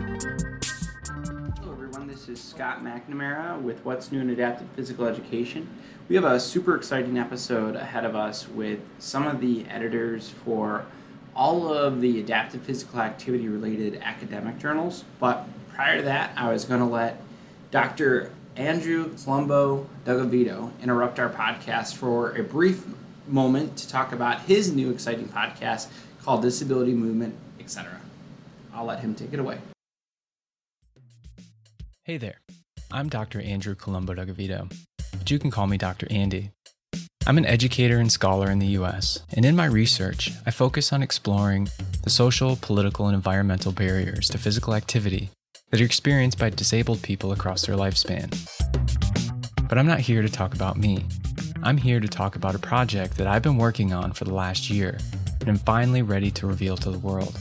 Hello everyone, this is Scott McNamara with What's New in Adapted Physical Education. We have a super exciting episode ahead of us with some of the editors for all of the adapted physical activity related academic journals, but prior to that I was going to let Dr. Andrew Colombo-Dougovito interrupt our podcast for a brief moment to talk about his new exciting podcast called Disability Movement etc. I'll let him take it away. Hey there, I'm Dr. Andrew Colombo-Dougovito, but you can call me Dr. Andy. I'm an educator and scholar in the U.S., and in my research, I focus on exploring the social, political, and environmental barriers to physical activity that are experienced by disabled people across their lifespan. But I'm not here to talk about me. I'm here to talk about a project that I've been working on for the last year, and I'm finally ready to reveal to the world.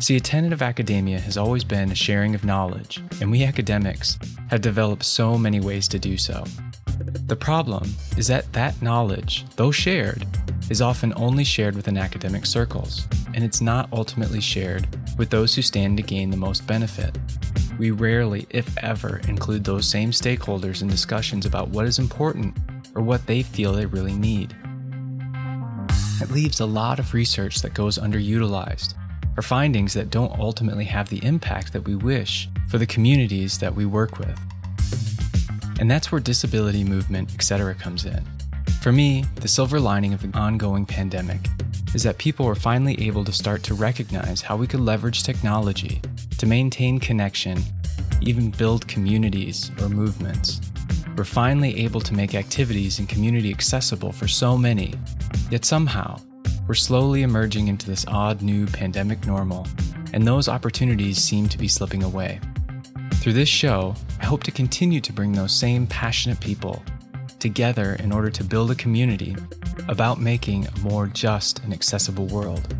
See, a tenet of academia has always been a sharing of knowledge, and we academics have developed so many ways to do so. The problem is that knowledge, though shared, is often only shared within academic circles, and it's not ultimately shared with those who stand to gain the most benefit. We rarely, if ever, include those same stakeholders in discussions about what is important or what they feel they really need. It leaves a lot of research that goes underutilized, or findings that don't ultimately have the impact that we wish for the communities that we work with. And that's where Disability Movement etc. comes in. For me, the silver lining of the ongoing pandemic is that people were finally able to start to recognize how we could leverage technology to maintain connection, even build communities or movements. We're finally able to make activities and community accessible for so many, yet somehow we're slowly emerging into this odd new pandemic normal, and those opportunities seem to be slipping away. Through this show, I hope to continue to bring those same passionate people together in order to build a community about making a more just and accessible world.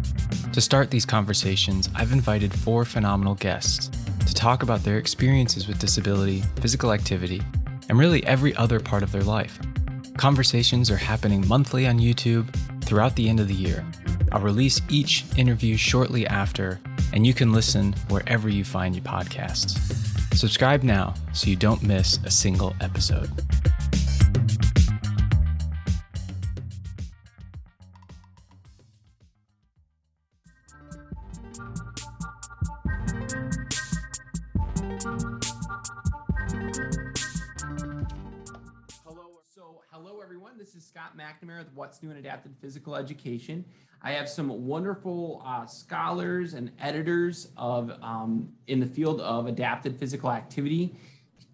To start these conversations, I've invited four phenomenal guests to talk about their experiences with disability, physical activity, and really every other part of their life. Conversations are happening monthly on YouTube throughout the end of the year. I'll release each interview shortly after, and you can listen wherever you find your podcasts. Subscribe now so you don't miss a single episode. Hello everyone, this is Scott McNamara with What's New in Adapted Physical Education. I have some wonderful scholars and editors of in the field of adapted physical activity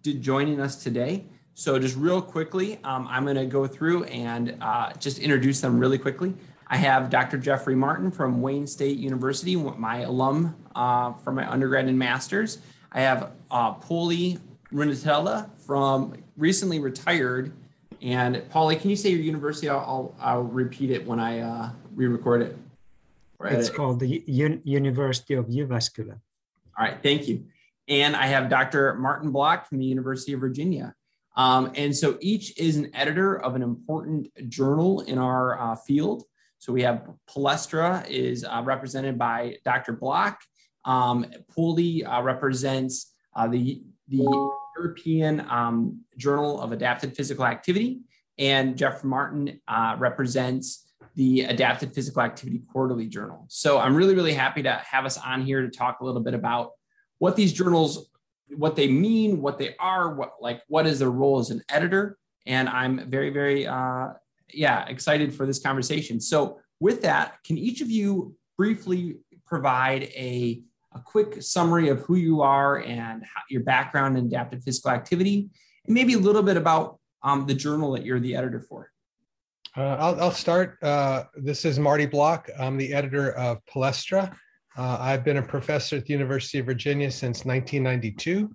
joining us today. So just real quickly, I'm going to go through and just introduce them really quickly. I have Dr. Jeffrey Martin from Wayne State University, my alum from my undergrad and master's. I have Pauli Rintala from recently retired. And Pauli, can you say your university? I'll repeat it when I re-record it. It's called the University of Jyväskylä. All right, thank you. And I have Dr. Martin Block from the University of Virginia. And so each is an editor of an important journal in our field. So we have Palestra is represented by Dr. Block. Pauli represents the European Journal of Adapted Physical Activity, and Jeff Martin represents the Adapted Physical Activity Quarterly Journal. So I'm really happy to have us on here to talk a little bit about what these journals, what they mean, what they are, what is their role as an editor. And I'm very excited for this conversation. So with that, can each of you briefly provide a quick summary of who you are and your background in adapted physical activity, and maybe a little bit about the journal that you're the editor for? I'll start. This is Marty Block. I'm the editor of Palestra. I've been a professor at the University of Virginia since 1992.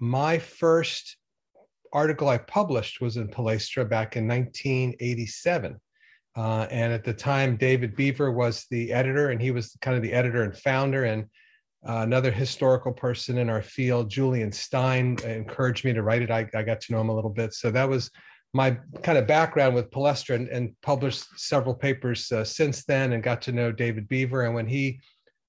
My first article I published was in Palestra back in 1987. And at the time, David Beaver was the editor, and he was kind of the editor and founder, and another historical person in our field, Julian Stein, encouraged me to write it. I got to know him a little bit. So that was my kind of background with Palestra and published several papers since then, and got to know David Beaver. And when he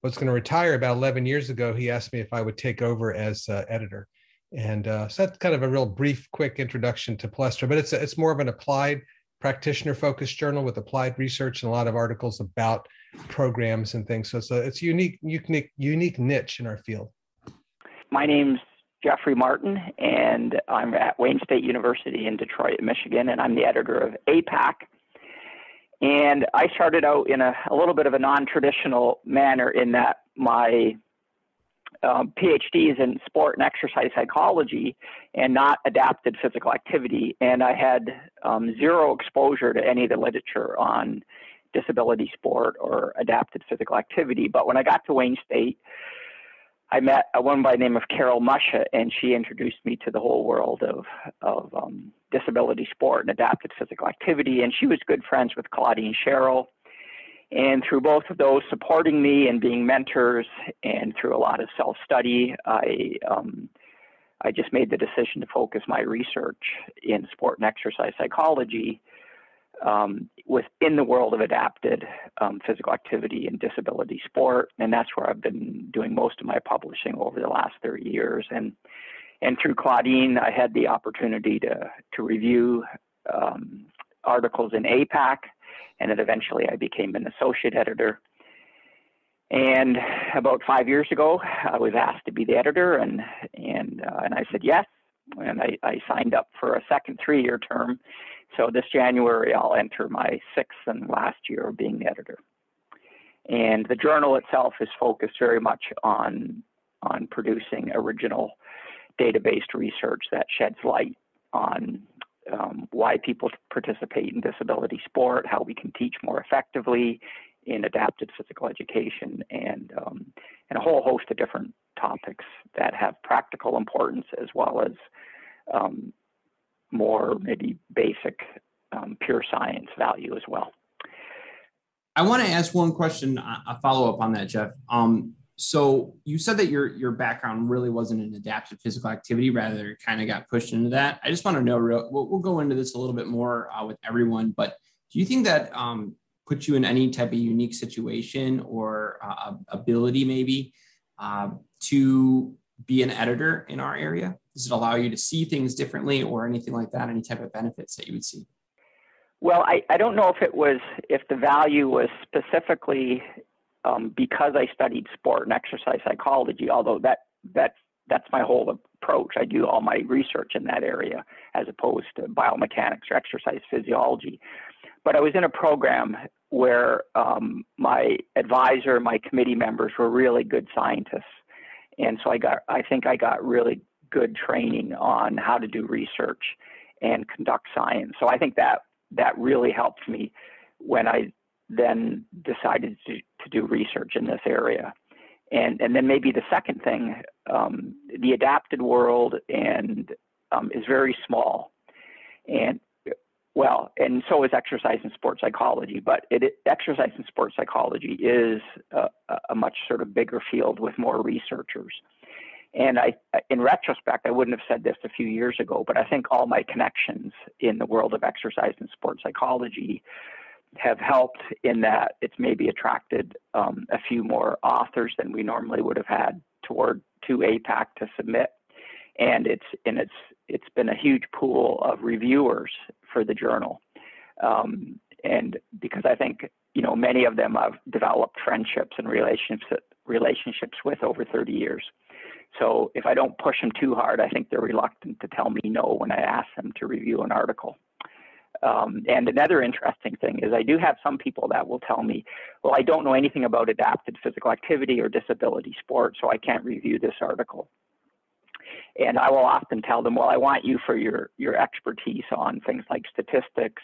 was going to retire about 11 years ago, he asked me if I would take over as editor. And so that's kind of a real brief, quick introduction to Palestra, but it's more of an applied practitioner-focused journal with applied research and a lot of articles about programs and things. So it's a unique niche in our field. My name's Jeffrey Martin, and I'm at Wayne State University in Detroit, Michigan, and I'm the editor of APAC. And I started out in a little bit of a non-traditional manner in that my PhD is in sport and exercise psychology and not adapted physical activity. And I had zero exposure to any of the literature on disability sport or adapted physical activity. But when I got to Wayne State, I met a woman by the name of Carol Musha, and she introduced me to the whole world of disability sport and adapted physical activity. And she was good friends with Claudine Sherrill. And through both of those supporting me and being mentors and through a lot of self-study, I just made the decision to focus my research in sport and exercise psychology within the world of adapted physical activity and disability sport. And that's where I've been doing most of my publishing over the last 30 years. And through Claudine, I had the opportunity to review articles in APAC. And then eventually I became an associate editor. And about 5 years ago, I was asked to be the editor, and I said yes. And I signed up for a second 3-year term. So this January, I'll enter my 6th and last year of being the editor. And the journal itself is focused very much on producing original data-based research that sheds light on why people participate in disability sport, how we can teach more effectively in adapted physical education, and a whole host of different topics that have practical importance as well as more maybe basic pure science value as well. I want to ask one question, a follow-up on that, Jeff. So you said that your background really wasn't in adapted physical activity, rather it kind of got pushed into that. I just want to know, we'll go into this a little bit more with everyone, but do you think that puts you in any type of unique situation or ability maybe to be an editor in our area? Does it allow you to see things differently or anything like that, any type of benefits that you would see? Well, I don't know if the value was specifically because I studied sport and exercise psychology, although that's my whole approach. I do all my research in that area as opposed to biomechanics or exercise physiology. But I was in a program where my advisor, my committee members were really good scientists. And so I think I got really good training on how to do research and conduct science. So I think that really helped me when I then decided to do research in this area. And then maybe the second thing, the adapted world is very small. And so is exercise and sports psychology, but exercise and sports psychology is a much sort of bigger field with more researchers. And in retrospect, I wouldn't have said this a few years ago, but I think all my connections in the world of exercise and sports psychology have helped in that it's maybe attracted a few more authors than we normally would have had to APAC to submit, and it's been a huge pool of reviewers for the journal, and because I think many of them I've developed friendships and relationships with over 30 years. So if I don't push them too hard, I think they're reluctant to tell me no when I ask them to review an article. And another interesting thing is I do have some people that will tell me, well, I don't know anything about adapted physical activity or disability sport, so I can't review this article. And I will often tell them, well, I want you for your expertise on things like statistics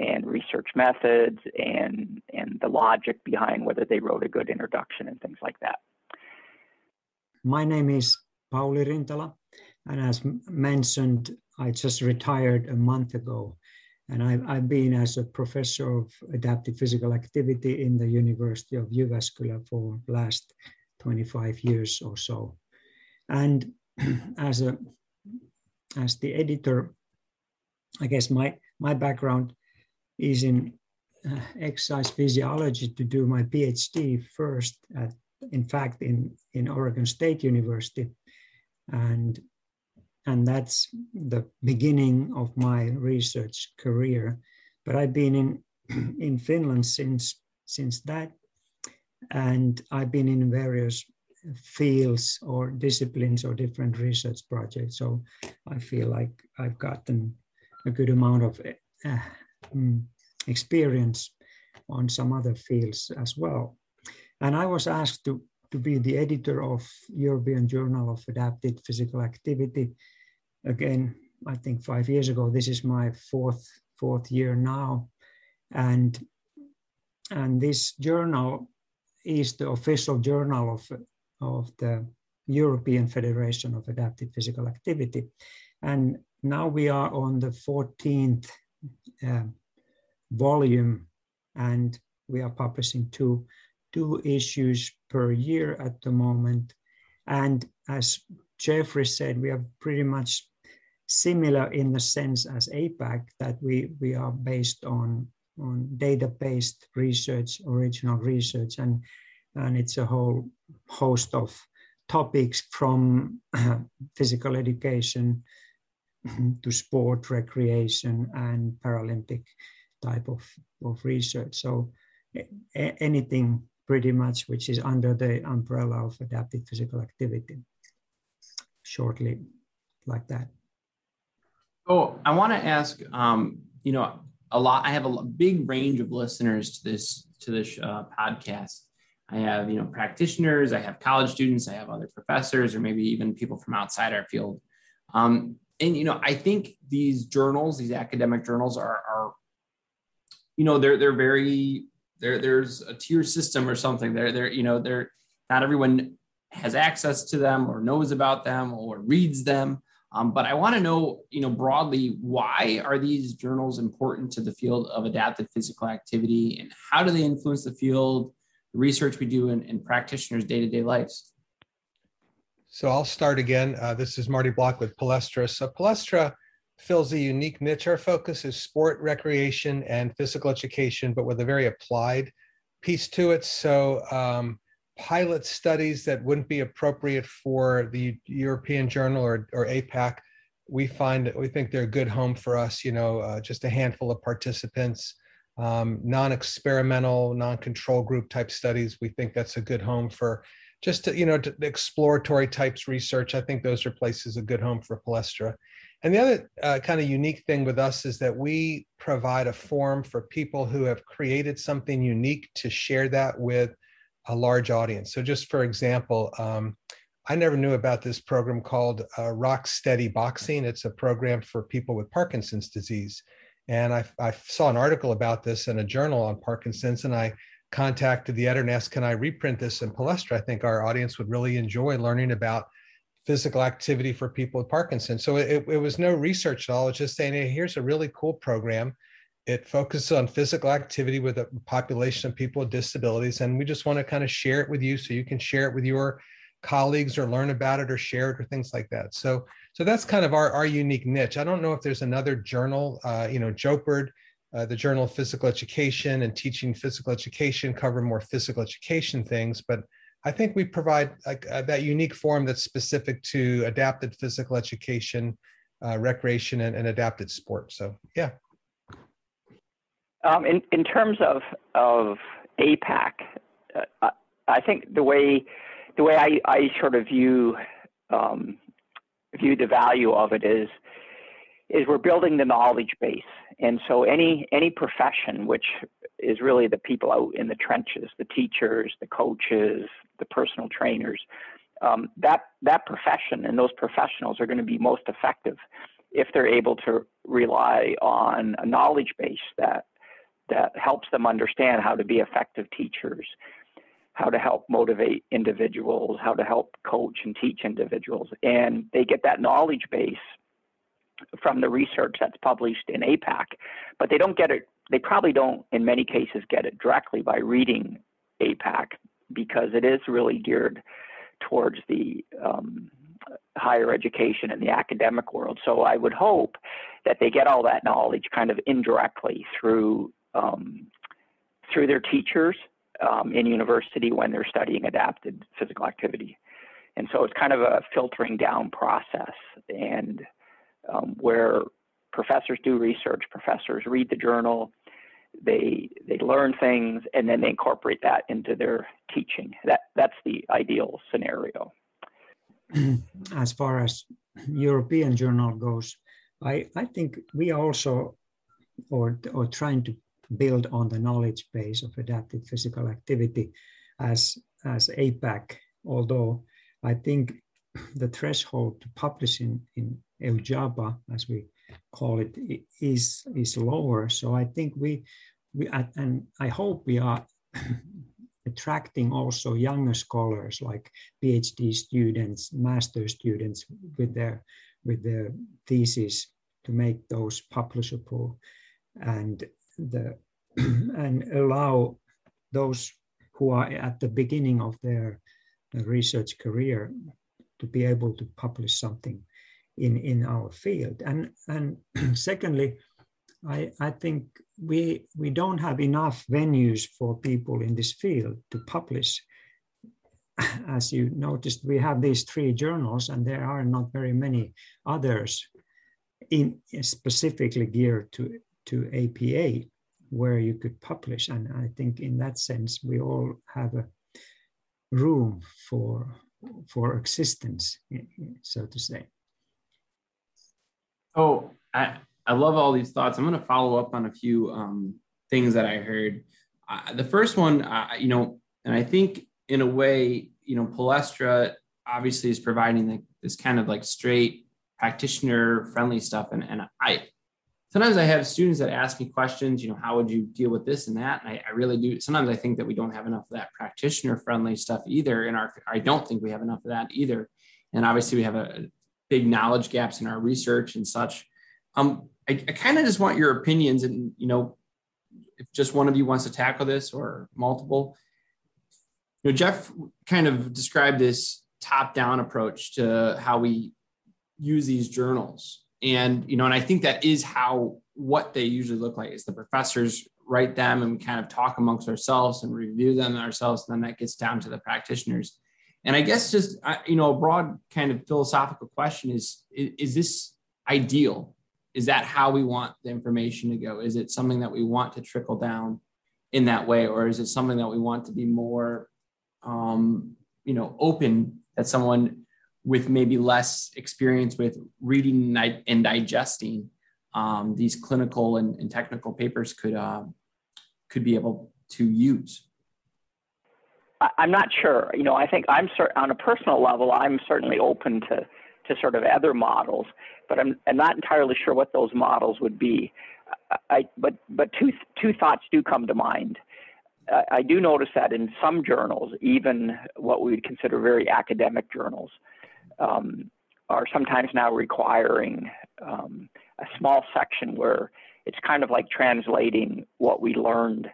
and research methods and the logic behind whether they wrote a good introduction and things like that. My name is Pauli Rintala, and as mentioned, I just retired a month ago. And I've been as a professor of adaptive physical activity in the University of Jyväskylä for the last 25 years or so. And as the editor, I guess my background is in exercise physiology to do my PhD first, in fact, in Oregon State University. And that's the beginning of my research career. But I've been in Finland since that, and I've been in various fields or disciplines or different research projects. So I feel like I've gotten a good amount of experience on some other fields as well. And I was asked to be the editor of European Journal of Adapted Physical Activity. Again, I think 5 years ago. This is my fourth year now. And this journal is the official journal of the European Federation of Adapted Physical Activity. And now we are on the 14th volume, and we are publishing two issues per year at the moment. And as Jeffrey said, we are pretty much similar in the sense as APAC, that we are based on data-based research, original research, and it's a whole host of topics from physical education to sport, recreation, and Paralympic type of research. So anything pretty much which is under the umbrella of adapted physical activity, shortly like that. Oh, I want to ask, you know, I have a big range of listeners to this podcast. I have, you know, practitioners, I have college students, I have other professors, or maybe even people from outside our field. And, you know, I think these journals, these academic journals are you know, there's a tier system or something. They're not everyone has access to them or knows about them or reads them. But I want to know, you know, broadly, why are these journals important to the field of adapted physical activity, and how do they influence the field, the research we do, and practitioners' day-to-day lives? So I'll start again. This is Marty Block with Palestra. So Palestra fills a unique niche. Our focus is sport, recreation, and physical education, but with a very applied piece to it. So pilot studies that wouldn't be appropriate for the European Journal or APAC, we think they're a good home for us. You know, just a handful of participants, non-experimental, non-control group type studies. We think that's a good home for just to, you know, to exploratory types research. I think those are places a good home for Palestra. And the other kind of unique thing with us is that we provide a forum for people who have created something unique to share that with a large audience. So just for example, I never knew about this program called Rock Steady Boxing. It's a program for people with Parkinson's disease. And I saw an article about this in a journal on Parkinson's, and I contacted the editor and asked, can I reprint this in Palestra? I think our audience would really enjoy learning about physical activity for people with Parkinson's. So it was no research at all. It's just saying, hey, here's a really cool program. It focuses on physical activity with a population of people with disabilities. And we just want to kind of share it with you so you can share it with your colleagues or learn about it or share it or things like that. So that's kind of our unique niche. I don't know if there's another journal, you know, Jopard, the Journal of Physical Education and Teaching Physical Education cover more physical education things, but I think we provide that unique form that's specific to adapted physical education, recreation, and adapted sport. So, yeah. In terms of APAC, I think the way I sort of view the value of it is we're building the knowledge base, and so any profession, which is really the people out in the trenches, the teachers, the coaches, the personal trainers, that profession and those professionals are going to be most effective if they're able to rely on a knowledge base that helps them understand how to be effective teachers, how to help motivate individuals, how to help coach and teach individuals. And they get that knowledge base from the research that's published in APAC, but they don't get it. They probably don't, in many cases, get it directly by reading APAC, because it is really geared towards higher education in the academic world. So I would hope that they get all that knowledge kind of indirectly through through their teachers in university when they're studying adapted physical activity. And so it's kind of a filtering down process, and where professors do research, professors read the journal, they learn things, and then they incorporate that into their teaching. That's the ideal scenario. As far as European journal goes, I think we are also or trying to build on the knowledge base of adapted physical activity as APAC, although I think the threshold to publishing in EUJAPA, as we call it, is lower. So I think we and I hope we are attracting also younger scholars like PhD students, master students with their theses to make those publishable, and allow those who are at the beginning of their research career to be able to publish something in our field. And secondly, I think we don't have enough venues for people in this field to publish. As you noticed, we have these three journals, and there are not very many others specifically geared to APA where you could publish. And I think in that sense, we all have a room for existence, so to say. Oh, I love all these thoughts. I'm going to follow up on a few things that I heard. The first one, and I think in a way, Palestra obviously is providing this kind of like straight practitioner friendly stuff. And sometimes I have students that ask me questions, how would you deal with this and that? And I really do. Sometimes I think that we don't have enough of that practitioner friendly stuff either. I don't think we have enough of that either. And obviously we have a big knowledge gaps in our research and such. I kind of just want your opinions, and if just one of you wants to tackle this or multiple. Jeff kind of described this top-down approach to how we use these journals, and I think that is what they usually look like is the professors write them and we kind of talk amongst ourselves and review them ourselves, and then that gets down to the practitioners. And I guess just a broad kind of philosophical question is this ideal? Is that how we want the information to go? Is it something that we want to trickle down in that way? Or is it something that we want to be more, open, that someone with maybe less experience with reading and digesting these clinical and technical papers could be able to use? I'm not sure. I think on a personal level, I'm certainly open to sort of other models, but I'm not entirely sure what those models would be. But two thoughts do come to mind. I do notice that in some journals, even what we would consider very academic journals, are sometimes now requiring a small section where it's kind of like translating what we learned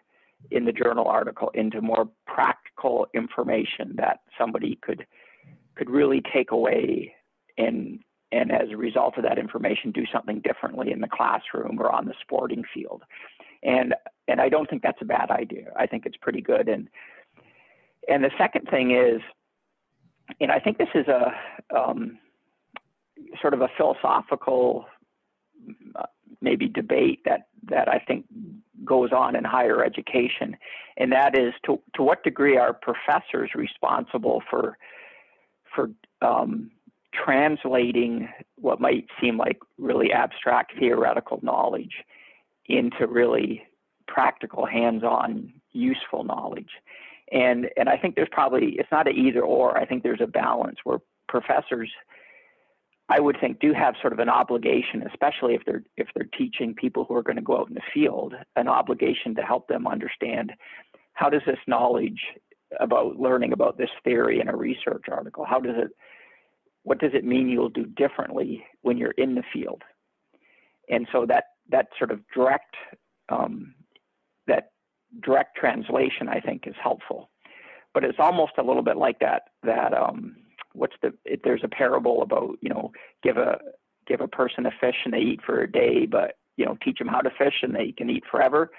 in the journal article into more practical information that somebody could really take away and as a result of that information, do something differently in the classroom or on the sporting field. And I don't think that's a bad idea. I think it's pretty good. And the second thing is, and I think this is a sort of a philosophical maybe debate that I think goes on in higher education, and that is to what degree are professors responsible for translating what might seem like really abstract theoretical knowledge into really practical, hands-on, useful knowledge. And I think there's probably, it's not an either or, I think there's a balance where professors, I would think, do have sort of an obligation, especially if they're teaching people who are going to go out in the field, an obligation to help them understand how does this knowledge about learning about this theory in a research article, what does it mean you'll do differently when you're in the field? And so that sort of direct direct translation, I think, is helpful. But it's almost a little bit like that there's a parable about, you know, give a person a fish and they eat for a day, but, you know, teach them how to fish and they can eat forever.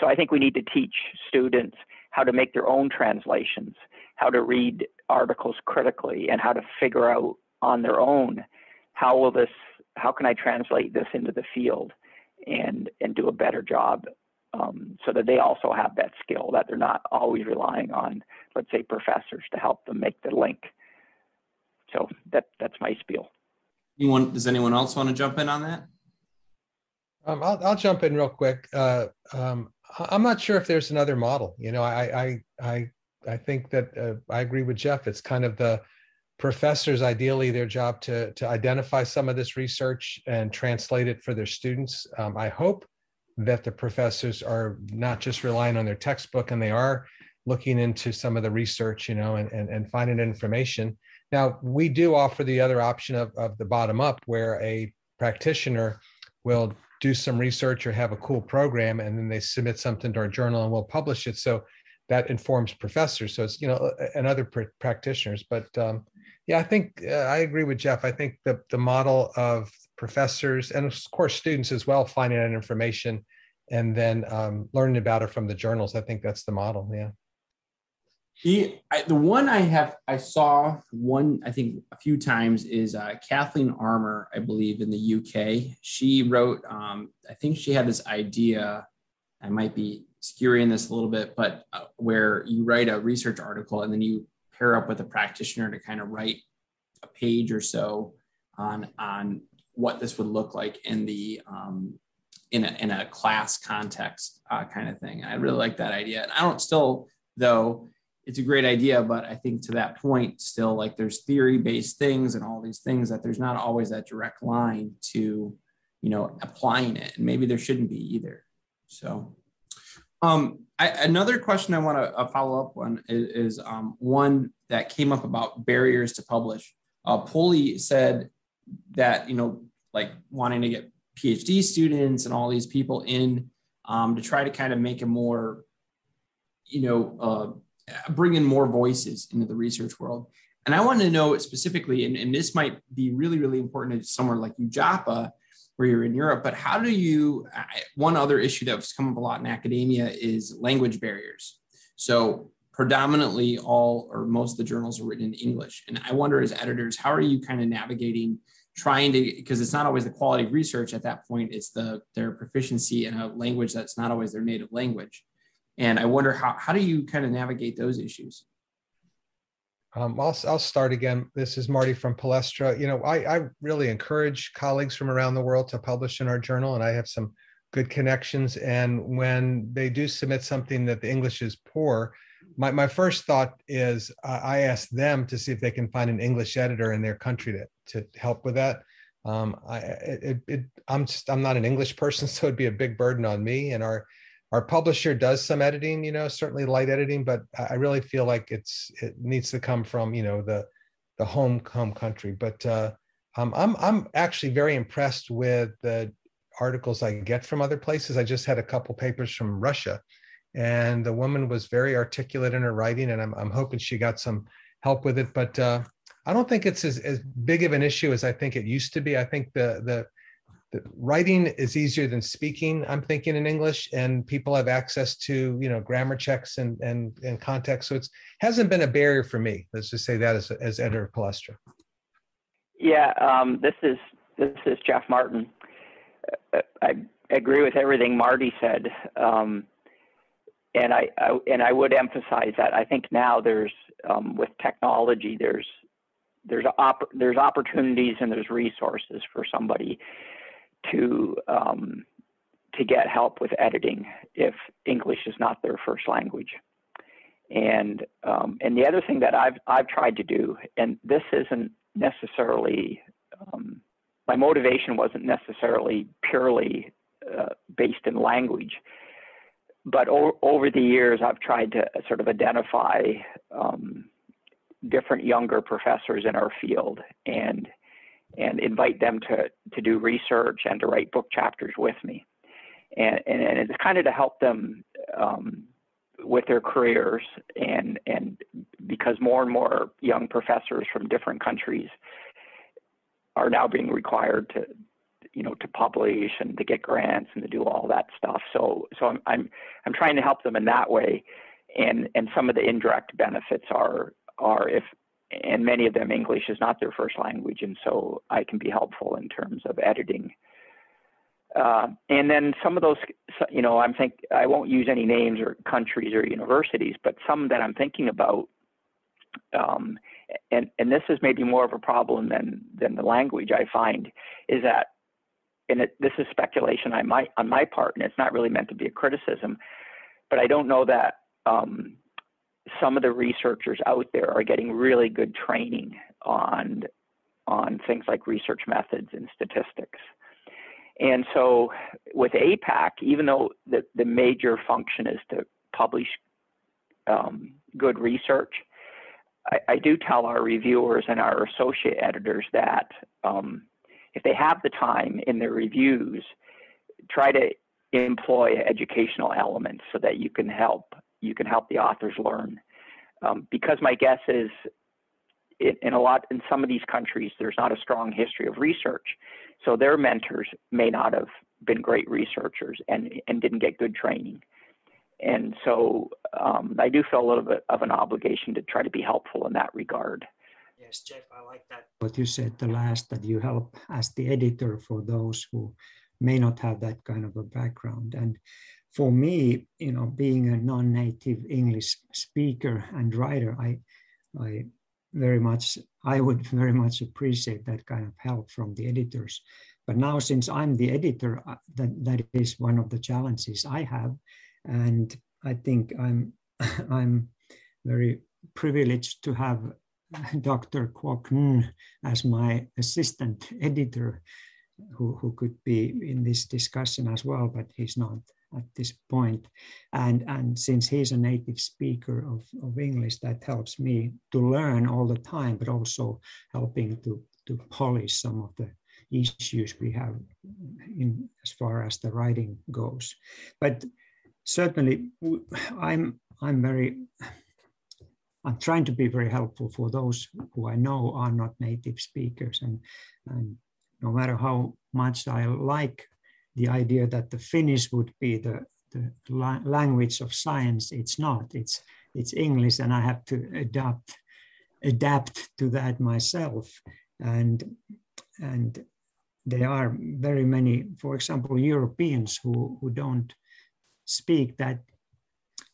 So I think we need to teach students how to make their own translations, how to read articles critically, and how to figure out on their own, how can I translate this into the field and do a better job, so that they also have that skill, that they're not always relying on, let's say, professors to help them make the link. So that's my spiel. Does anyone else want to jump in on that? I'll jump in real quick. I'm not sure if there's another model. You know, I think that I agree with Jeff. It's kind of the professors, ideally, their job to identify some of this research and translate it for their students. I hope that the professors are not just relying on their textbook, and they are looking into some of the research, you know, and finding information. Now, we do offer the other option of the bottom up, where a practitioner will do some research or have a cool program, and then they submit something to our journal and we'll publish it. So that informs professors. So it's, you know, and other practitioners. But yeah, I think I agree with Jeff. I think the model of professors and of course students as well, finding out information and then learning about it from the journals. I think that's the model. Yeah. I think a few times is Kathleen Armour, I believe, in the UK. She wrote, I think she had this idea, I might be skewering this a little bit, but where you write a research article and then you pair up with a practitioner to kind of write a page or so on what this would look like in the in a class context kind of thing. I really like that idea, and I don't still though. It's a great idea, but I think to that point, still like there's theory-based things and all these things that there's not always that direct line to, you know, applying it, and maybe there shouldn't be either. So, another question I want to follow up on is one that came up about barriers to publish. Pauli said that, you know, like wanting to get PhD students and all these people in to try to kind of make a more, you know, bring in more voices into the research world. And I want to know specifically, and this might be really, really important to somewhere like UJAPA, where you're in Europe, but how do you, one other issue that's come up a lot in academia is language barriers. So predominantly all or most of the journals are written in English. And I wonder as editors, how are you kind of navigating trying to, because it's not always the quality of research at that point, it's their proficiency in a language that's not always their native language. And I wonder how do you kind of navigate those issues? I'll start again. This is Marty from Palestra. You know, I really encourage colleagues from around the world to publish in our journal, and I have some good connections. And when they do submit something that the English is poor, my first thought is I ask them to see if they can find an English editor in their country to help with that. I'm not an English person, so it'd be a big burden on me, and our publisher does some editing, you know, certainly light editing, but I really feel like it needs to come from, you know, the home country. But I'm actually very impressed with the articles I get from other places. I just had a couple papers from Russia, and the woman was very articulate in her writing, and I'm hoping she got some help with it. But I don't think it's as big of an issue as I think it used to be. I think the writing is easier than speaking, I'm thinking, in English, and people have access to, you know, grammar checks and context. So it hasn't been a barrier for me. Let's just say that as editor of Palestra. Yeah, this is Jeff Martin. I agree with everything Marty said, and I would emphasize that I think now there's with technology there's opportunities and there's resources for somebody to get help with editing if English is not their first language. And the other thing that I've tried to do, and this isn't necessarily, my motivation wasn't necessarily purely based in language, but over the years, I've tried to sort of identify different younger professors in our field and invite them to do research and to write book chapters with me. And it's kind of to help them with their careers and because more and more young professors from different countries are now being required to, you know, to publish and to get grants and to do all that stuff. So I'm trying to help them in that way, and some of the indirect benefits are if, and many of them, English is not their first language, and so I can be helpful in terms of editing. And then some of those, you know, I won't use any names or countries or universities, but some that I'm thinking about, and this is maybe more of a problem than the language, I find, is that, and this is speculation on my part, and it's not really meant to be a criticism, but I don't know that some of the researchers out there are getting really good training on things like research methods and statistics. And so with APAC, even though the major function is to publish good research, I do tell our reviewers and our associate editors that if they have the time in their reviews, try to employ educational elements so that you can help the authors learn. Because my guess is in some of these countries, there's not a strong history of research. So their mentors may not have been great researchers and didn't get good training. And so I do feel a little bit of an obligation to try to be helpful in that regard. Yes, Jeff, I like that. What you said the last, that you help as the editor for those who may not have that kind of a background. And for me, you know, being a non-native English speaker and writer, I would very much appreciate that kind of help from the editors. But now, since I'm the editor, that is one of the challenges I have. And I think I'm very privileged to have Dr. Kwok Ngu as my assistant editor, who could be in this discussion as well, but he's not at this point. And since he's a native speaker of English, that helps me to learn all the time, but also helping to polish some of the issues we have in as far as the writing goes. But certainly, I'm trying to be very helpful for those who I know are not native speakers. And no matter how much I like the idea that the Finnish would be the language of science, it's not. It's English, and I have to adapt to that myself. And there are very many, for example, Europeans who don't speak that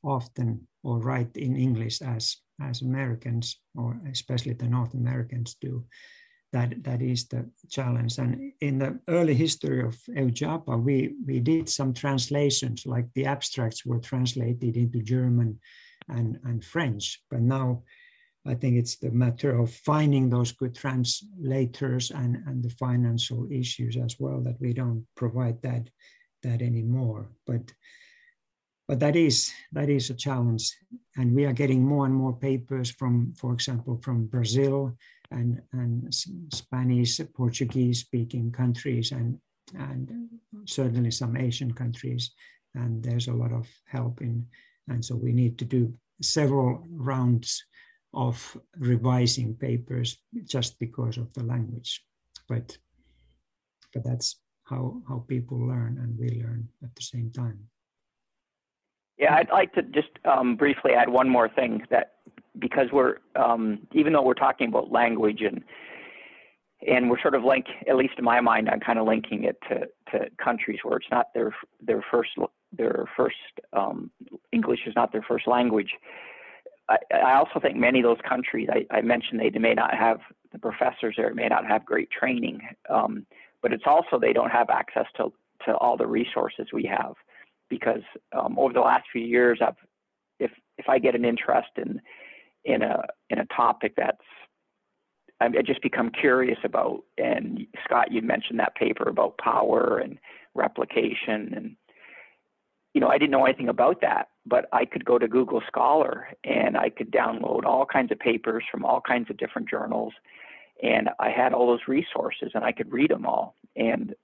often or write in English as Americans, or especially the North Americans do. That is the challenge. And in the early history of EuJAPA, we did some translations, like the abstracts were translated into German and French. But now I think it's the matter of finding those good translators and the financial issues as well, that we don't provide that anymore. But that is a challenge. And we are getting more and more papers from, for example, from Brazil and Spanish, Portuguese speaking countries, and certainly some Asian countries. And there's a lot of help in, and so we need to do several rounds of revising papers just because of the language. But that's how people learn, and we learn at the same time. Yeah, I'd like to just briefly add one more thing, that because we're, even though we're talking about language and we're sort of linked, at least in my mind, I'm kind of linking it to countries where it's not their first English is not their first language. I also think many of those countries, I mentioned, they may not have the professors there, may not have great training, but it's also they don't have access to all the resources we have. Because over the last few years, if I get an interest in a topic I just become curious about. And Scott, you mentioned that paper about power and replication, and you know, I didn't know anything about that, but I could go to Google Scholar and I could download all kinds of papers from all kinds of different journals, and I had all those resources and I could read them all. And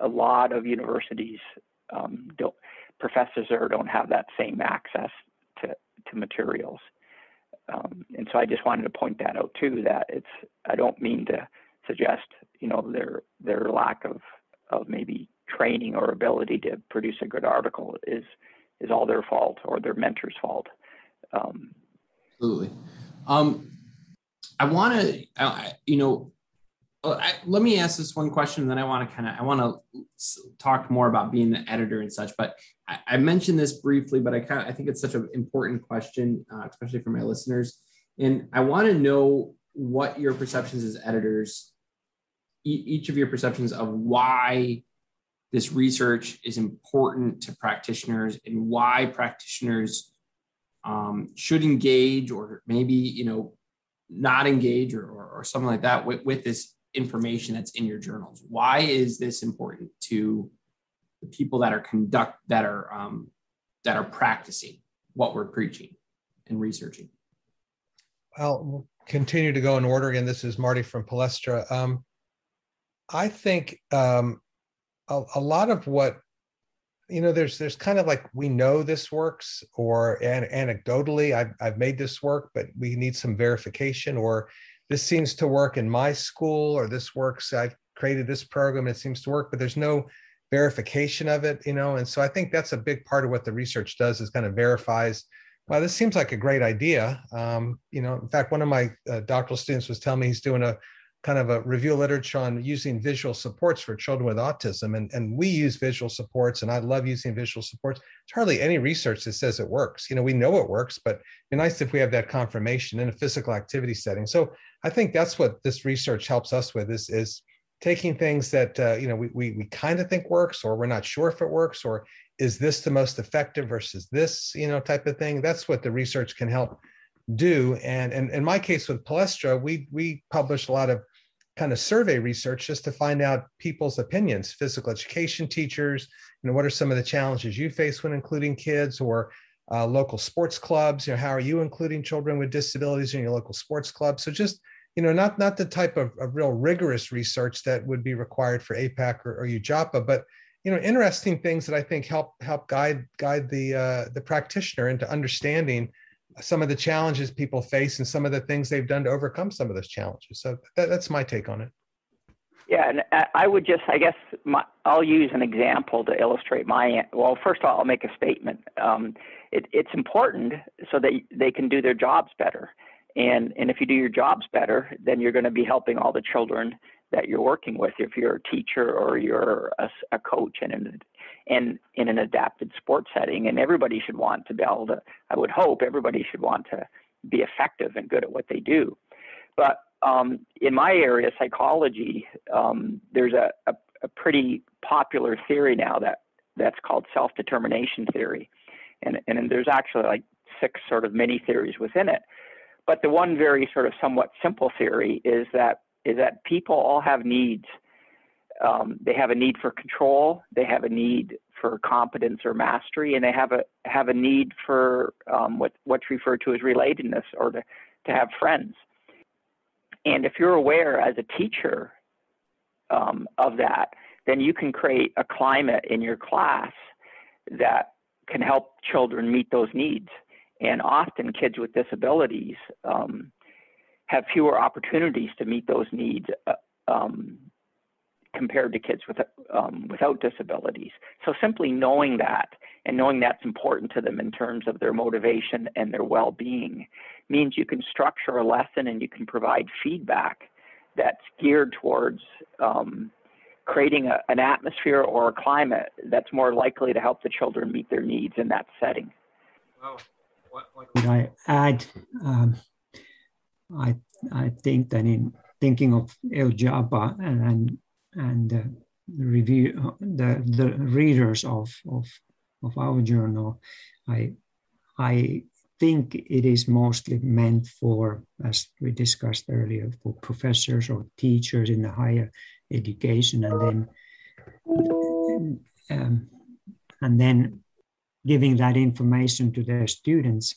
a lot of universities. Professors don't have that same access to materials. And so I just wanted to point that out too, that it's, I don't mean to suggest, you know, their lack of maybe training or ability to produce a good article is all their fault or their mentor's fault. Absolutely. Let me ask this one question, and then I want to talk more about being the editor and such, but I mentioned this briefly, but I think it's such an important question, especially for my listeners. And I want to know what your perceptions as editors, each of your perceptions of why this research is important to practitioners and why practitioners should engage or maybe, you know, not engage or something like that with this information that's in your journals. Why is this important to the people that are that are practicing what we're preaching and researching? Well, we'll continue to go in order. Again, this is Marty from Palestra. I think a lot of what, you know, there's kind of like, we know this works, or anecdotally, I've made this work, but we need some verification, or this seems to work in my school, or this works, I've created this program and it seems to work, but there's no verification of it, you know? And so I think that's a big part of what the research does, is kind of verifies, wow, this seems like a great idea. You know, in fact, one of my doctoral students was telling me he's doing a kind of a review of literature on using visual supports for children with autism. And we use visual supports, and I love using visual supports. There's hardly any research that says it works. You know, we know it works, but it'd be nice if we have that confirmation in a physical activity setting. So I think that's what this research helps us with, is taking things that, you know, we kind of think works, or we're not sure if it works, or is this the most effective versus this, you know, type of thing. That's what the research can help do. And in my case with Palestra, we published a lot of kind of survey research just to find out people's opinions, physical education teachers, you know, what are some of the challenges you face when including kids, or local sports clubs, you know, how are you including children with disabilities in your local sports club? So just, you know, not the type of real rigorous research that would be required for APAC or UJAPA, but, you know, interesting things that I think help guide the practitioner into understanding some of the challenges people face and some of the things they've done to overcome some of those challenges. So that's my take on it. Yeah. And I would just, I guess I'll use an example to illustrate well, first of all, I'll make a statement. It's important so that they can do their jobs better. And if you do your jobs better, then you're going to be helping all the children that you're working with, if you're a teacher or you're a coach in an adapted sports setting. And everybody should want to be able to, I would hope everybody should want to be effective and good at what they do. But in my area, psychology, there's a pretty popular theory now that's called self-determination theory. And there's actually like 6 sort of mini theories within it. But the one very sort of somewhat simple theory is that people all have needs. They have a need for control, they have a need for competence or mastery, and they have a need for what's referred to as relatedness, or to have friends. And if you're aware as a teacher of that, then you can create a climate in your class that can help children meet those needs. And often kids with disabilities have fewer opportunities to meet those needs compared to kids with, without disabilities. So simply knowing that, and knowing that's important to them in terms of their motivation and their well-being, means you can structure a lesson and you can provide feedback that's geared towards creating an atmosphere or a climate that's more likely to help the children meet their needs in that setting. Wow. What would I add? I think that in thinking of UJAPA and review the readers of our journal, I think it is mostly meant for, as we discussed earlier, for professors or teachers in the higher education, and then giving that information to their students.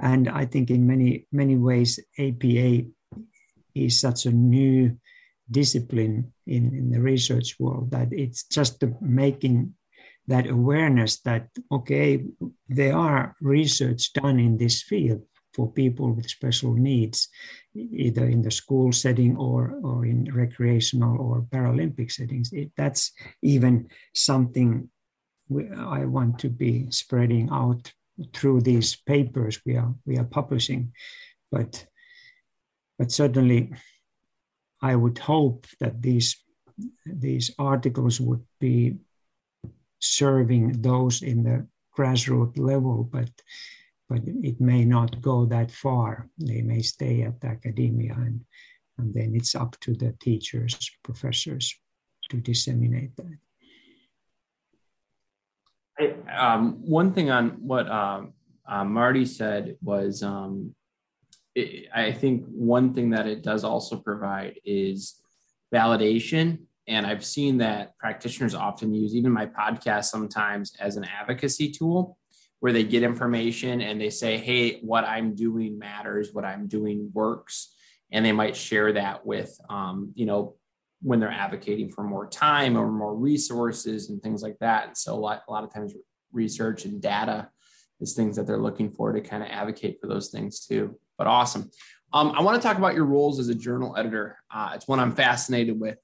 And I think in many ways, APA is such a new discipline in the research world that it's just making that awareness that, okay, there are research done in this field for people with special needs, either in the school setting or in recreational or Paralympic settings. That's even something I want to be spreading out through these papers we are publishing, but certainly I would hope that these articles would be serving those in the grassroots level, but it may not go that far. They may stay at academia, and then it's up to the teachers, professors to disseminate that. One thing on what Marty said was, I think one thing that it does also provide is validation. And I've seen that practitioners often use even my podcast sometimes as an advocacy tool, where they get information and they say, hey, what I'm doing matters, what I'm doing works. And they might share that with, when they're advocating for more time or more resources and things like that. And so a lot of times research and data is things that they're looking for to kind of advocate for those things too. But awesome. I want to talk about your roles as a journal editor. It's one I'm fascinated with.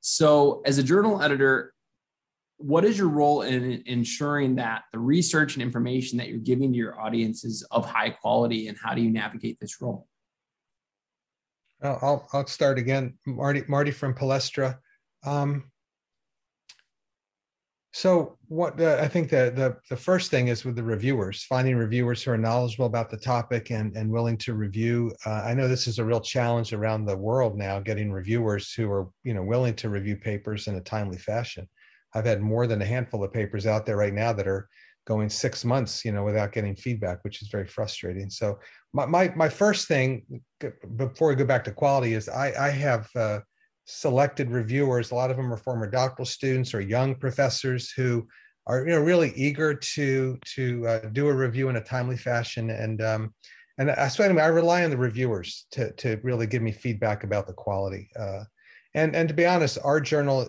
So as a journal editor, what is your role in ensuring that the research and information that you're giving to your audience is of high quality, and how do you navigate this role? I'll start again, Marty from Palestra. So what I think the first thing is with the reviewers, finding reviewers who are knowledgeable about the topic and willing to review. I know this is a real challenge around the world now, getting reviewers who are willing to review papers in a timely fashion. I've had more than a handful of papers out there right now that are going 6 months, without getting feedback, which is very frustrating. So my first thing before we go back to quality is I have selected reviewers. A lot of them are former doctoral students or young professors who are really eager to do a review in a timely fashion. And I rely on the reviewers to really give me feedback about the quality. And to be honest, our journal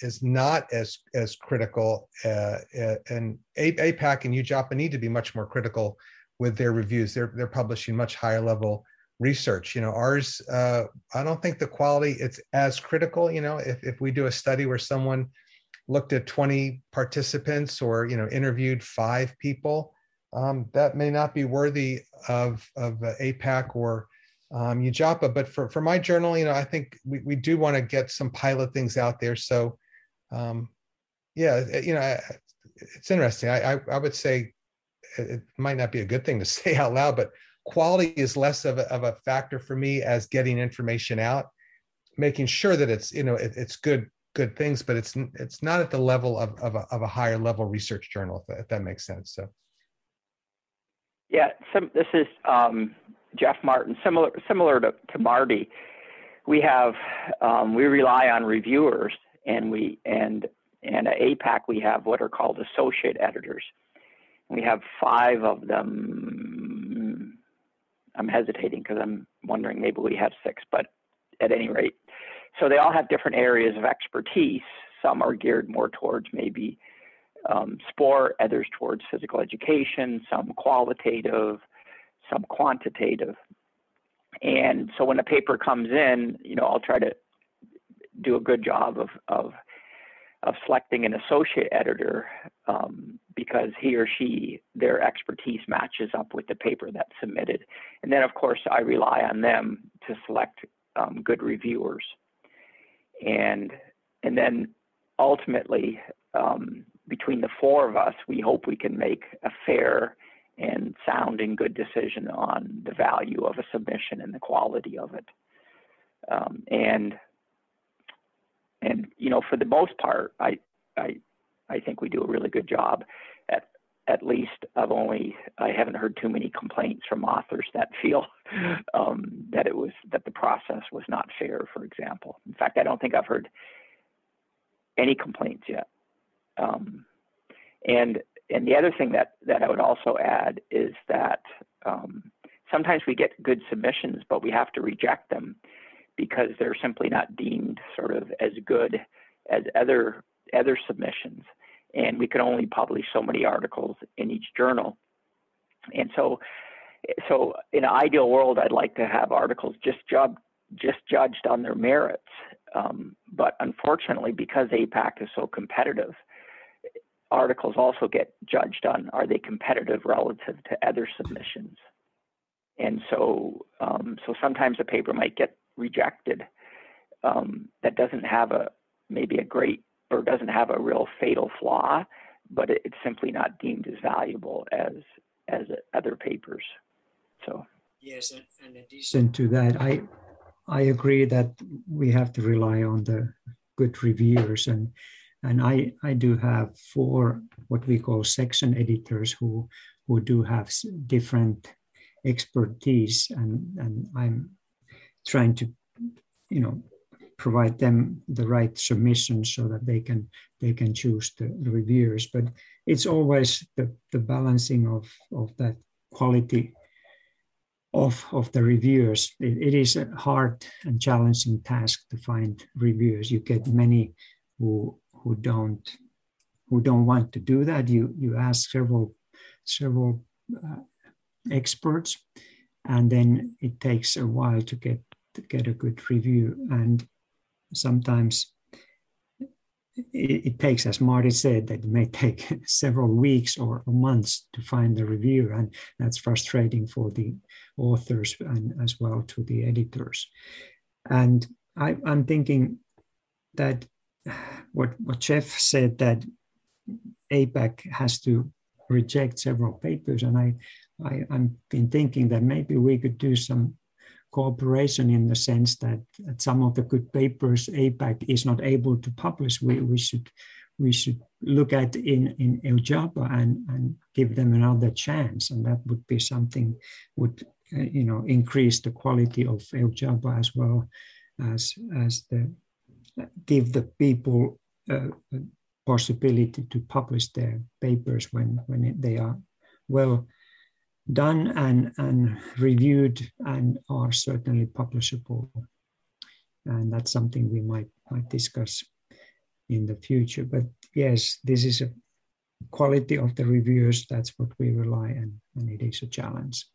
is not as critical, and APAC and UJAPA need to be much more critical with their reviews. They're publishing much higher level research. Ours, I don't think the quality it's as critical. If we do a study where someone looked at 20 participants or interviewed 5 people, that may not be worthy of APAC or UJAPA, but for my journal, I think we do want to get some pilot things out there. So, it's interesting. I would say it might not be a good thing to say out loud, but quality is less of a factor for me as getting information out, making sure that it's it's good things, but it's not at the level of a higher level research journal, if that makes sense. So, yeah, this is. Jeff Martin, similar to Marty, we have we rely on reviewers, and at APAC we have what are called associate editors. We have 5 of them. I'm hesitating because I'm wondering maybe we have 6, but at any rate, so they all have different areas of expertise. Some are geared more towards maybe sport, others towards physical education, some qualitative, some quantitative. And so when a paper comes in, I'll try to do a good job of selecting an associate editor because he or she, their expertise matches up with the paper that's submitted. And then of course I rely on them to select good reviewers. And then ultimately between the 4 of us, we hope we can make a fair and sound and good decision on the value of a submission and the quality of it. And for the most part, I think we do a really good job. At least I haven't heard too many complaints from authors that feel that the process was not fair, for example. In fact, I don't think I've heard any complaints yet. And the other thing that I would also add is that sometimes we get good submissions, but we have to reject them because they're simply not deemed sort of as good as other submissions. And we can only publish so many articles in each journal. And so So in an ideal world, I'd like to have articles just judged on their merits. But unfortunately, because APAC is so competitive, articles also get judged on, are they competitive relative to other submissions? And so, so sometimes a paper might get rejected that doesn't have a, maybe a great, or doesn't have a real fatal flaw, but it's simply not deemed as valuable as other papers. So. Yes, and in addition to that, I agree that we have to rely on the good reviewers, and I do have 4 what we call section editors who do have different expertise, and I'm trying to, you know, provide them the right submission so that they can choose the reviewers. But it's always the balancing of that quality of the reviewers. It is a hard and challenging task to find reviewers. You get many who don't want to do that. You ask several experts, and then it takes a while to get a good review. And sometimes it takes, as Marty said, that it may take several weeks or months to find the review, and that's frustrating for the authors and as well to the editors. And I'm thinking that what Jeff said, that APAC has to reject several papers, and I've been thinking that maybe we could do some cooperation in the sense that some of the good papers APAC is not able to publish, we should look at in EUJAPA and give them another chance, and that would be something would increase the quality of EUJAPA as well as the give the people a possibility to publish their papers when they are well done and reviewed and are certainly publishable. And that's something we might discuss in the future. But yes, this is a quality of the reviewers. That's what we rely on, and it is a challenge.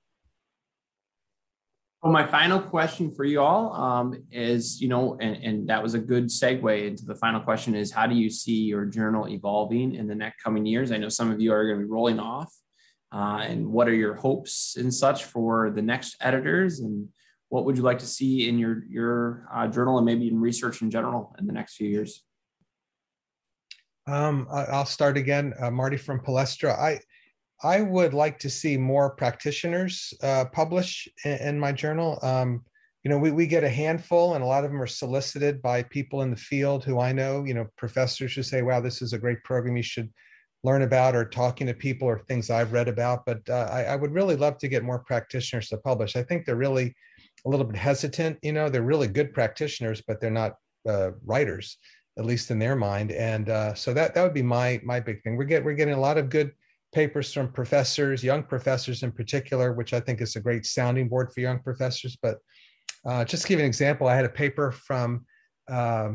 Well, my final question for you all is, and that was a good segue into the final question, is how do you see your journal evolving in the next coming years? I know some of you are going to be rolling off. And what are your hopes and such for the next editors? And what would you like to see in your journal and maybe in research in general in the next few years? I'll start again, Marty from Palestra. I would like to see more practitioners publish in my journal. We get a handful, and a lot of them are solicited by people in the field who I know, professors who say, wow, this is a great program, you should learn about, or talking to people, or things I've read about. But I would really love to get more practitioners to publish. I think they're really a little bit hesitant. They're really good practitioners, but they're not writers, at least in their mind. And so that would be my big thing. We're getting a lot of good papers from professors, young professors in particular, which I think is a great sounding board for young professors. But just to give you an example, I had a paper from a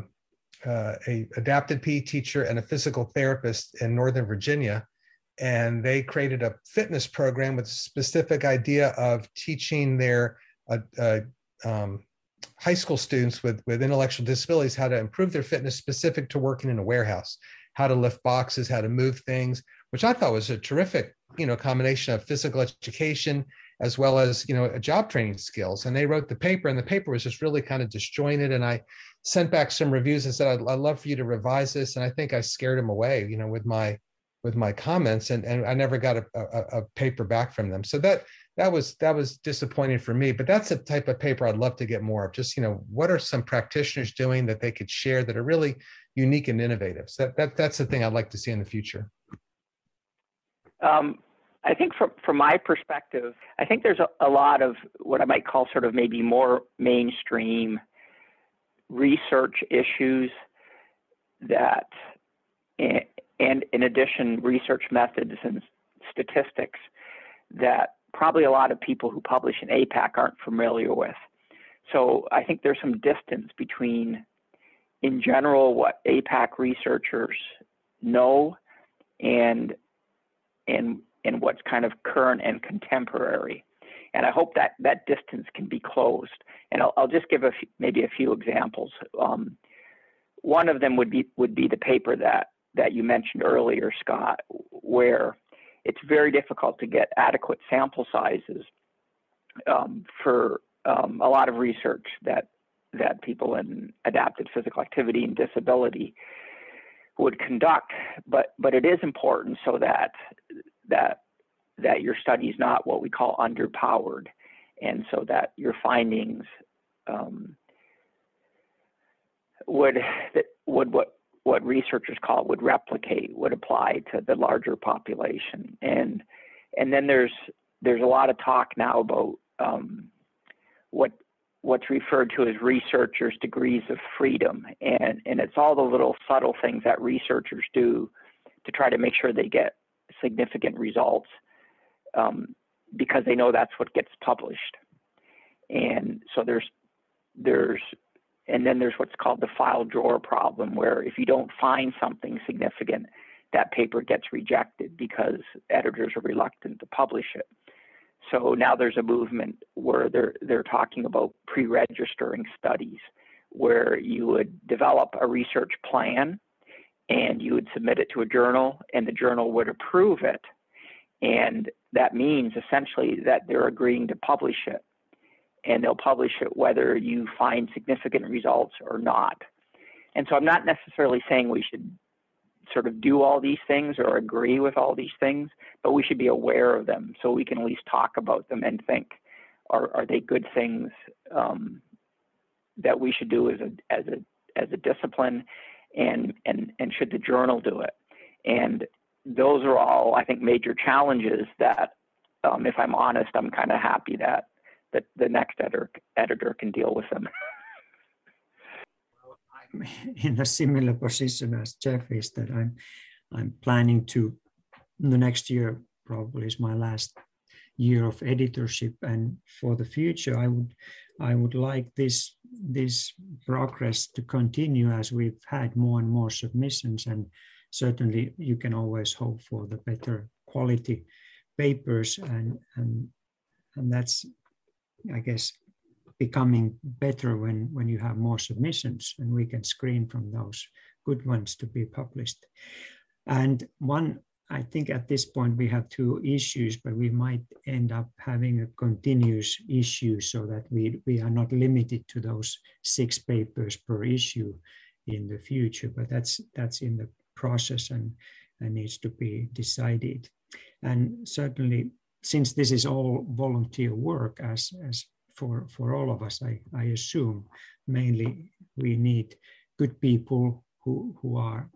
adapted PE teacher and a physical therapist in Northern Virginia, and they created a fitness program with a specific idea of teaching their high school students with intellectual disabilities how to improve their fitness specific to working in a warehouse, how to lift boxes, how to move things, which I thought was a terrific, combination of physical education as well as, job training skills. And they wrote the paper, and the paper was just really kind of disjointed. And I sent back some reviews and said, I'd love for you to revise this. And I think I scared them away, with my comments, and I never got a paper back from them. So that was disappointing for me, but that's the type of paper I'd love to get more of. Just, what are some practitioners doing that they could share that are really unique and innovative? So that's the thing I'd like to see in the future. I think from my perspective, I think there's a lot of what I might call sort of maybe more mainstream research issues that, and in addition, research methods and statistics that probably a lot of people who publish in APAC aren't familiar with. So I think there's some distance between, in general, what APAC researchers know and what's kind of current and contemporary. And I hope that that distance can be closed. And I'll just give maybe a few examples. One of them would be the paper that you mentioned earlier, Scott, where it's very difficult to get adequate sample sizes for a lot of research that people in adapted physical activity and disability would conduct, but it is important so that your study is not what we call underpowered, and so that your findings would what researchers call would replicate, would apply to the larger population. And then there's a lot of talk now about what's referred to as researchers' degrees of freedom. And it's all the little subtle things that researchers do to try to make sure they get significant results because they know that's what gets published. And so there's what's called the file drawer problem, where if you don't find something significant, that paper gets rejected because editors are reluctant to publish it. So now there's a movement where they're talking about pre-registering studies, where you would develop a research plan and you would submit it to a journal, and the journal would approve it. And that means essentially that they're agreeing to publish it, and they'll publish it whether you find significant results or not. And so I'm not necessarily saying we should sort of do all these things or agree with all these things, but we should be aware of them so we can at least talk about them and think, are they good things that we should do as a discipline, and should the journal do it? And those are all, I think, major challenges that, if I'm honest, I'm kind of happy that the next editor can deal with them. In a similar position as Jeff is, that I'm planning to, the next year probably is my last year of editorship, and for the future I would like this progress to continue as we've had more and more submissions, and certainly you can always hope for the better quality papers, and that's, I guess, becoming better when you have more submissions and we can screen from those good ones to be published. And one, I think at this point we have two issues, but we might end up having a continuous issue so that we are not limited to those 6 papers per issue in the future, but that's in the process and needs to be decided. And certainly, since this is all volunteer work, as for all of us, I assume, mainly we need good people who are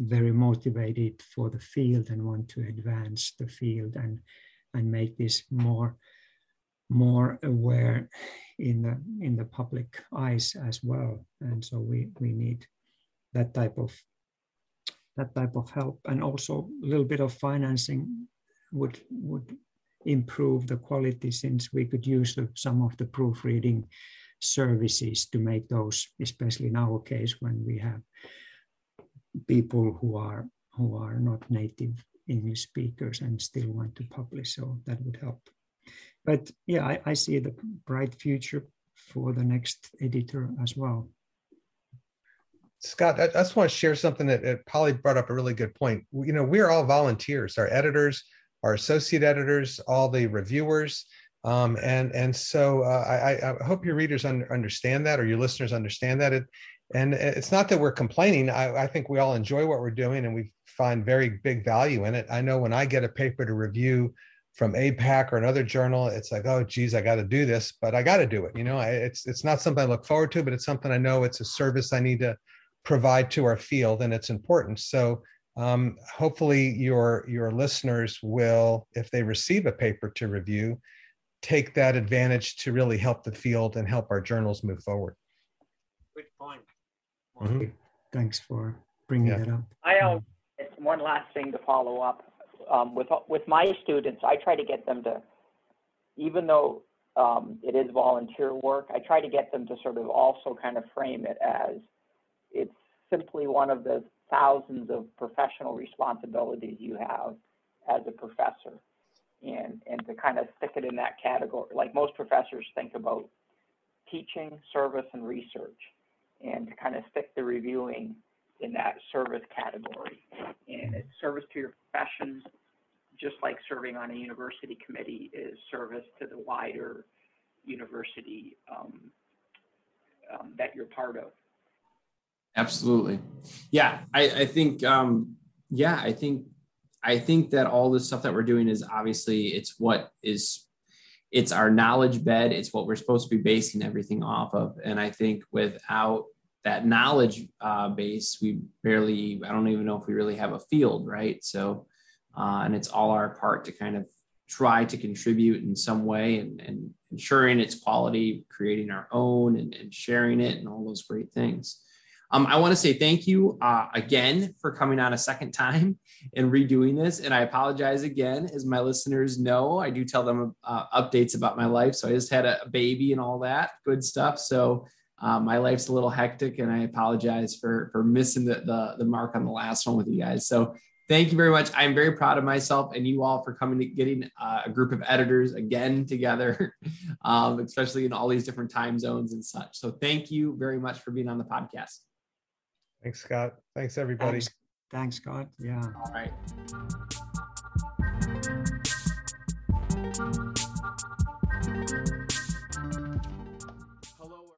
very motivated for the field and want to advance the field and make this more aware in the public eyes as well. And so we need that type of help, and also a little bit of financing would improve the quality, since we could use some of the proofreading services to make those, especially in our case when we have people who are not native English speakers and still want to publish, so that would help. But yeah, I see the bright future for the next editor as well. Scott, I just want to share something that Pauli brought up, a really good point. You know, we're all volunteers, our editors, our associate editors, all the reviewers. And so I hope your readers understand that, or your listeners understand that. And it's not that we're complaining. I think we all enjoy what we're doing and we find very big value in it. I know when I get a paper to review from APAC or another journal, it's like, oh, geez, I got to do this, but I got to do it. You know, it's not something I look forward to, but it's something I know it's a service I need to provide to our field, and it's important. So hopefully your listeners will, if they receive a paper to review, take that advantage to really help the field and help our journals move forward. Good point. Mm-hmm. Thanks for bringing that up. It's one last thing to follow up. With my students, I try to get them to, even though it is volunteer work, I try to get them to sort of also kind of frame it as it's simply one of the thousands of professional responsibilities you have as a professor. and to kind of stick it in that category. Like most professors think about teaching, service, and research, and to kind of stick the reviewing in that service category. And it's service to your profession, just like serving on a university committee is service to the wider university that you're part of. Absolutely. Yeah, I think that all the stuff that we're doing is obviously it's our knowledge bed. It's what we're supposed to be basing everything off of. And I think without that knowledge base, I don't even know if we really have a field, right? So, and it's all our part to kind of try to contribute in some way and ensuring its quality, creating our own and sharing it and all those great things. I want to say thank you again for coming on a second time and redoing this. And I apologize again. As my listeners know, I do tell them updates about my life. So I just had a baby and all that good stuff. So my life's a little hectic, and I apologize for missing the mark on the last one with you guys. So thank you very much. I'm very proud of myself and you all for coming to getting a group of editors again together, especially in all these different time zones and such. So thank you very much for being on the podcast. Thanks, Scott. Thanks, everybody. Thanks, Scott. Yeah. All right.